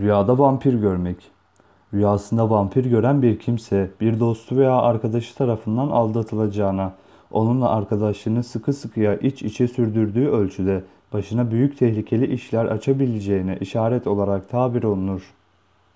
Rüyada vampir görmek. Rüyasında vampir gören bir kimse, bir dostu veya arkadaşı tarafından aldatılacağına, onunla arkadaşlığını sıkı sıkıya iç içe sürdürdüğü ölçüde başına büyük tehlikeli işler açabileceğine işaret olarak tabir olunur.